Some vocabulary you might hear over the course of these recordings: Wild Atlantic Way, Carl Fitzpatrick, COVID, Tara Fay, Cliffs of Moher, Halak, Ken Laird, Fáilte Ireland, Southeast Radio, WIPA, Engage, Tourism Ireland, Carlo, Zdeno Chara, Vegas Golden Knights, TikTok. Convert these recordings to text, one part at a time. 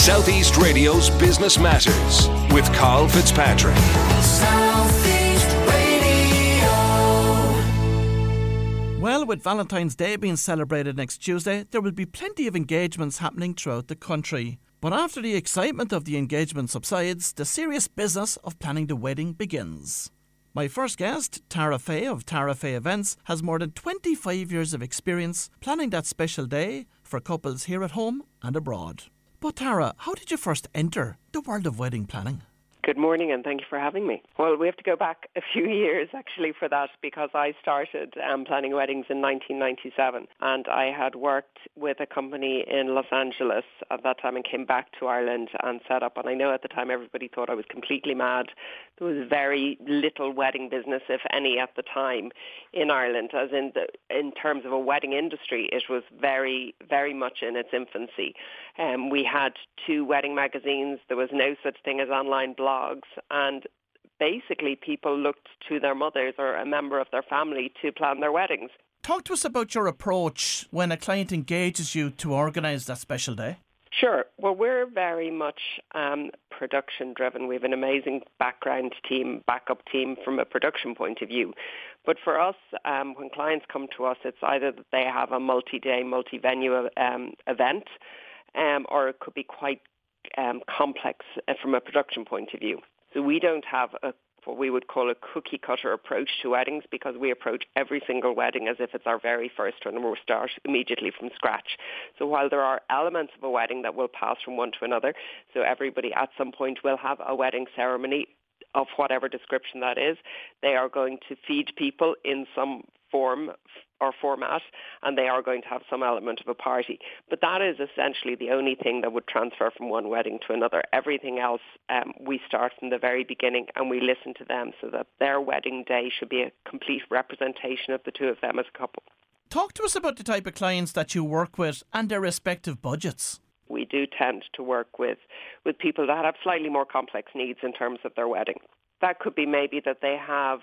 Southeast Radio's Business Matters with Carl Fitzpatrick. Southeast Radio. Well, with Valentine's Day being celebrated next Tuesday, there will be plenty of engagements happening throughout the country. But after the excitement of the engagement subsides, the serious business of planning the wedding begins. My first guest, Tara Fay of Tara Fay Events, has more than 25 years of experience planning that special day for couples here at home and abroad. But Tara, how did you first enter the world of wedding planning? Good morning, and thank you for having me. Well, we have to go back a few years actually for that, because I started planning weddings in 1997, and I had worked with a company in Los Angeles at that time and came back to Ireland and set up. And I know at the time everybody thought I was completely mad. There was very little wedding business, if any, at the time in Ireland, as in terms of a wedding industry. It was very, very much in its infancy. We had two wedding magazines. There was no such thing as online blogs. And basically people looked to their mothers or a member of their family to plan their weddings. Talk to us about your approach when a client engages you to organise that special day. Sure. Well, we're very much production driven. We have an amazing background team, backup team from a production point of view. But for us, when clients come to us, it's either that they have a multi-day, multi-venue event, or it could be quite complex from a production point of view. So we don't have what we would call a cookie cutter approach to weddings, because we approach every single wedding as if it's our very first one and we'll start immediately from scratch. So while there are elements of a wedding that will pass from one to another, so everybody at some point will have a wedding ceremony of whatever description that is, they are going to feed people in some form or format, and they are going to have some element of a party. But that is essentially the only thing that would transfer from one wedding to another. Everything else, we start from the very beginning and we listen to them so that their wedding day should be a complete representation of the two of them as a couple. Talk to us about the type of clients that you work with and their respective budgets. We do tend to work with people that have slightly more complex needs in terms of their wedding. That could be maybe that they have,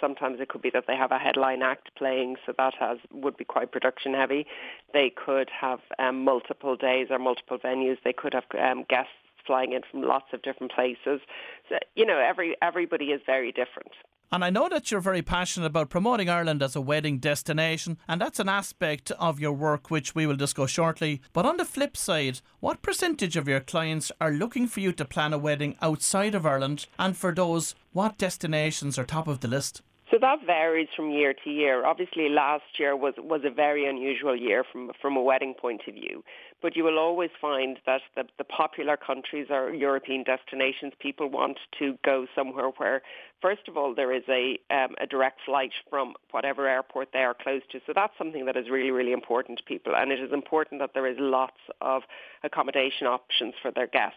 sometimes it could be that they have a headline act playing, so that would be quite production heavy. They could have multiple days or multiple venues. They could have guests flying in from lots of different places. So, you know, everybody is very different. And I know that you're very passionate about promoting Ireland as a wedding destination, and that's an aspect of your work which we will discuss shortly. But on the flip side, what percentage of your clients are looking for you to plan a wedding outside of Ireland? And for those, what destinations are top of the list? So that varies from year to year. Obviously, last year was a very unusual year from a wedding point of view. But you will always find that the popular countries are European destinations. People want to go somewhere where, first of all, there is a direct flight from whatever airport they are close to. So that's something that is really, really important to people. And it is important that there is lots of accommodation options for their guests.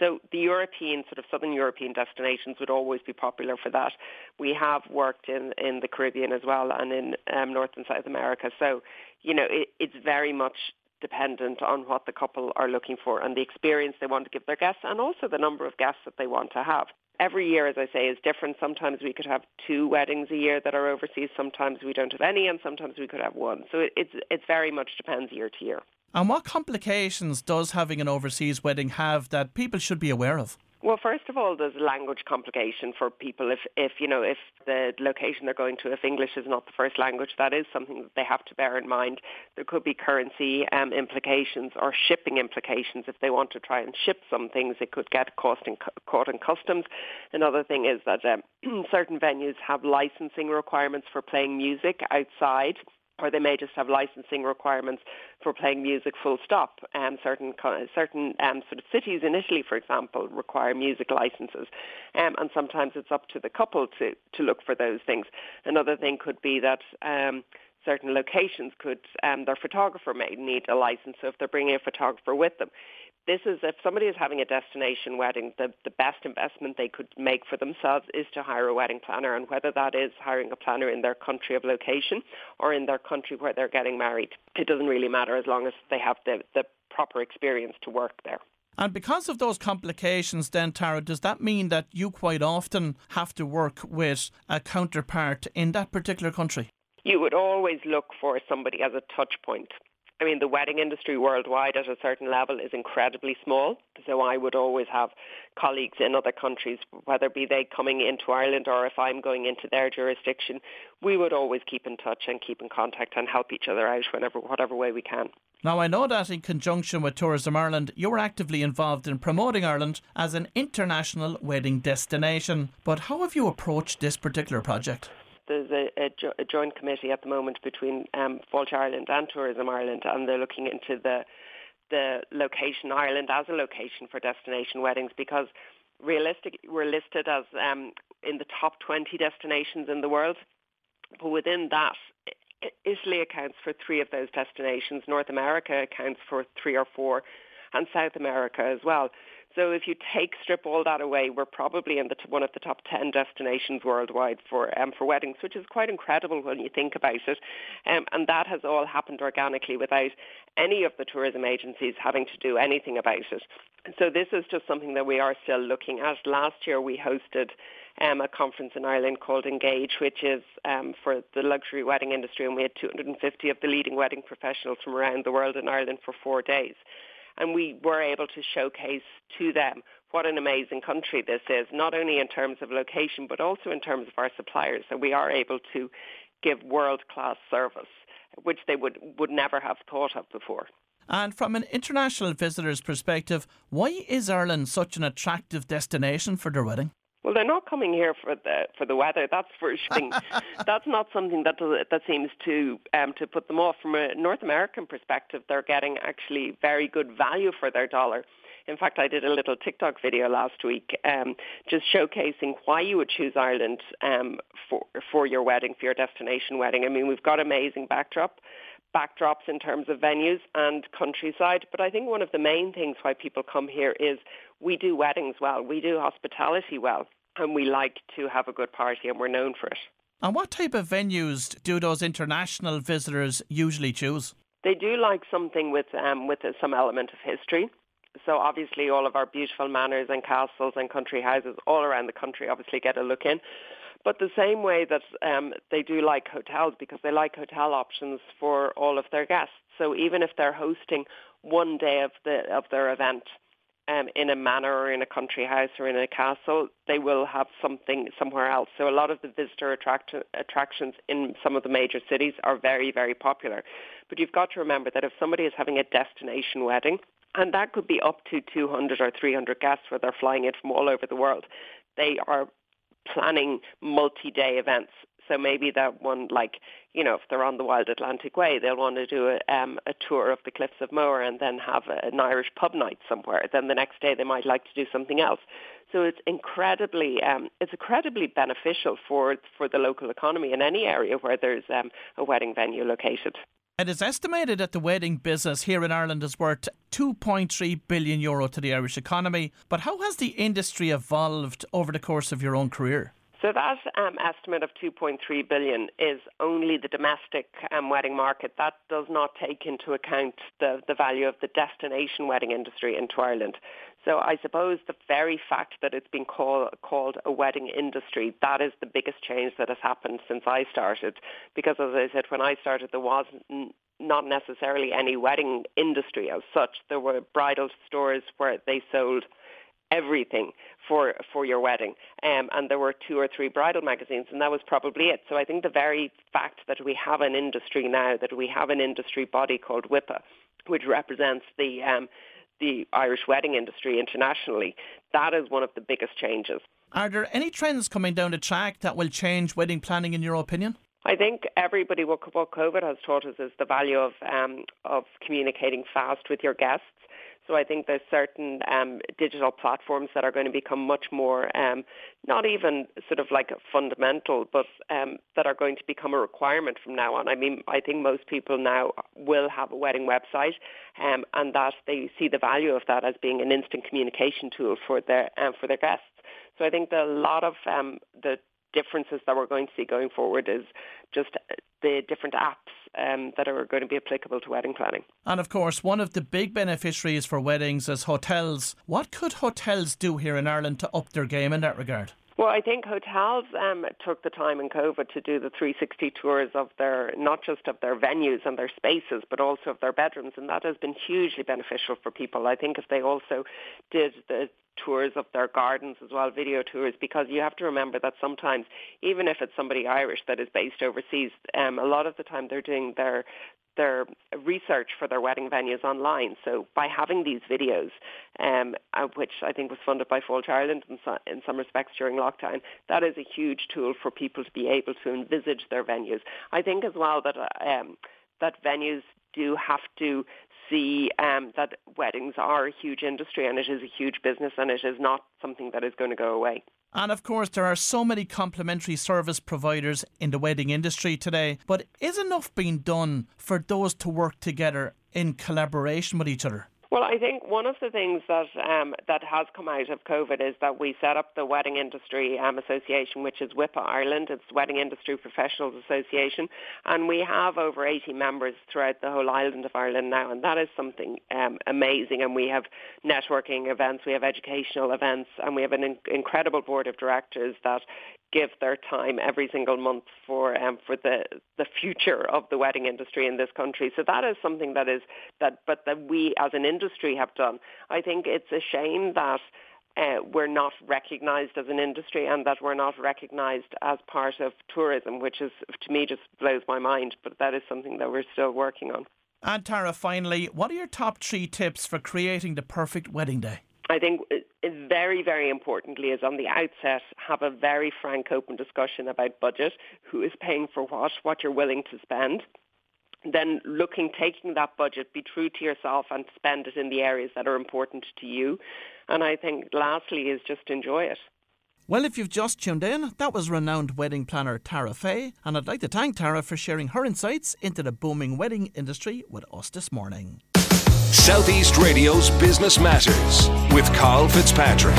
So the European, sort of southern European destinations would always be popular for that. We have worked in the Caribbean as well, and in North and South America. So, you know, it's very much dependent on what the couple are looking for and the experience they want to give their guests, and also the number of guests that they want to have. Every year, as I say, is different. Sometimes we could have two weddings a year that are overseas. Sometimes we don't have any, and sometimes we could have one. So it very much depends year to year. And what complications does having an overseas wedding have that people should be aware of? Well, first of all, there's a language complication for people. If the location they're going to, if English is not the first language, that is something that they have to bear in mind. There could be currency implications or shipping implications. If they want to try and ship some things, it could get caught in customs. Another thing is that certain venues have licensing requirements for playing music outside, or they may just have licensing requirements for playing music full stop. Certain sort of cities in Italy, for example, require music licenses. And sometimes it's up to the couple to look for those things. Another thing could be that certain locations could, their photographer may need a license, so if they're bringing a photographer with them. This is, if somebody is having a destination wedding, the best investment they could make for themselves is to hire a wedding planner, and whether that is hiring a planner in their country of location or in their country where they're getting married, it doesn't really matter as long as they have the proper experience to work there. And because of those complications then, Tara, does that mean that you quite often have to work with a counterpart in that particular country? You would always look for somebody as a touch point. I mean, the wedding industry worldwide at a certain level is incredibly small. So I would always have colleagues in other countries, whether be they coming into Ireland or if I'm going into their jurisdiction, we would always keep in touch and keep in contact and help each other out whatever way we can. Now, I know that in conjunction with Tourism Ireland, you're actively involved in promoting Ireland as an international wedding destination. But how have you approached this particular project? There's a joint committee at the moment between Fáilte Ireland and Tourism Ireland, and they're looking into the location, Ireland as a location for destination weddings, because realistically we're listed as in the top 20 destinations in the world. But within that, Italy accounts for 3 of those destinations, North America accounts for 3 or 4, and South America as well. So if you strip all that away, we're probably in one of the top 10 destinations worldwide for weddings, which is quite incredible when you think about it. And that has all happened organically without any of the tourism agencies having to do anything about it. And so this is just something that we are still looking at. Last year we hosted a conference in Ireland called Engage, which is for the luxury wedding industry, and we had 250 of the leading wedding professionals from around the world in Ireland for 4 days. And we were able to showcase to them what an amazing country this is, not only in terms of location, but also in terms of our suppliers. So we are able to give world-class service, which they would never have thought of before. And from an international visitor's perspective, why is Ireland such an attractive destination for their wedding? Well, they're not coming here for the weather. That's for sure. That's not something that seems to put them off. From a North American perspective, they're getting actually very good value for their dollar. In fact, I did a little TikTok video last week just showcasing why you would choose Ireland for your wedding, for your destination wedding. I mean, we've got amazing backdrops in terms of venues and countryside. But I think one of the main things why people come here is we do weddings well, we do hospitality well, and we like to have a good party, and we're known for it. And what type of venues do those international visitors usually choose? They do like something with some element of history. So obviously all of our beautiful manors and castles and country houses all around the country obviously get a look in. But the same way that they do like hotels, because they like hotel options for all of their guests. So even if they're hosting one day of their event in a manor or in a country house or in a castle, they will have something somewhere else. So a lot of the visitor attractions in some of the major cities are very, very popular. But you've got to remember that if somebody is having a destination wedding, and that could be up to 200 or 300 guests where they're flying in from all over the world, they are planning multi-day events. So maybe that one, if they're on the Wild Atlantic Way, they'll want to do a tour of the Cliffs of Moher and then have an Irish pub night somewhere. Then the next day they might like to do something else. So it's incredibly beneficial for the local economy in any area where there's a wedding venue located. It is estimated that the wedding business here in Ireland is worth €2.3 billion to the Irish economy. But how has the industry evolved over the course of your own career? So that estimate of 2.3 billion is only the domestic wedding market. That does not take into account the value of the destination wedding industry into Ireland. So I suppose the very fact that it's been called a wedding industry, that is the biggest change that has happened since I started. Because as I said, when I started, there was not necessarily any wedding industry as such. There were bridal stores where they sold everything for your wedding, and there were 2 or 3 bridal magazines, and that was probably it. So I think the very fact that we have an industry now, that we have an industry body called WIPA, which represents the Irish wedding industry internationally, that is one of the biggest changes. Are there any trends coming down the track that will change wedding planning, in your opinion? I think everybody, what COVID has taught us is the value of communicating fast with your guests. So I think there's certain digital platforms that are going to become much more, not even sort of like a fundamental, but that are going to become a requirement from now on. I mean, I think most people now will have a wedding website, and that they see the value of that as being an instant communication tool for their guests. So I think that a lot of the differences that we're going to see going forward is just the different apps that are going to be applicable to wedding planning. And of course, one of the big beneficiaries for weddings is hotels. What could hotels do here in Ireland to up their game in that regard? Well, I think hotels took the time in COVID to do the 360 tours of their, not just of their venues and their spaces, but also of their bedrooms. And that has been hugely beneficial for people. I think if they also did the tours of their gardens as well, video tours, because you have to remember that sometimes, even if it's somebody Irish that is based overseas, a lot of the time they're doing their research for their wedding venues online. So by having these videos, which I think was funded by Fáilte Ireland in some respects during lockdown, that is a huge tool for people to be able to envisage their venues. I think as well that that venues do have to see that weddings are a huge industry, and it is a huge business, and it is not something that is going to go away. And of course there are so many complementary service providers in the wedding industry today, but is enough being done for those to work together in collaboration with each other? Well, I think one of the things that that has come out of COVID is that we set up the Wedding Industry Association, which is WIPA Ireland. It's Wedding Industry Professionals Association. And we have over 80 members throughout the whole island of Ireland now. And that is something amazing. And we have networking events, we have educational events, and we have an incredible board of directors that give their time every single month for the future of the wedding industry in this country. So that is something that is that, but that we as an industry have done. I think it's a shame that we're not recognised as an industry and that we're not recognised as part of tourism, which is, to me, just blows my mind. But that is something that we're still working on. And Tara, finally, what are your top 3 tips for creating the perfect wedding day? I think very, very importantly is on the outset, have a very frank, open discussion about budget, who is paying for what you're willing to spend. Then taking that budget, be true to yourself and spend it in the areas that are important to you. And I think lastly is just enjoy it. Well, if you've just tuned in, that was renowned wedding planner Tara Fay, and I'd like to thank Tara for sharing her insights into the booming wedding industry with us this morning. Southeast Radio's Business Matters with Carl Fitzpatrick.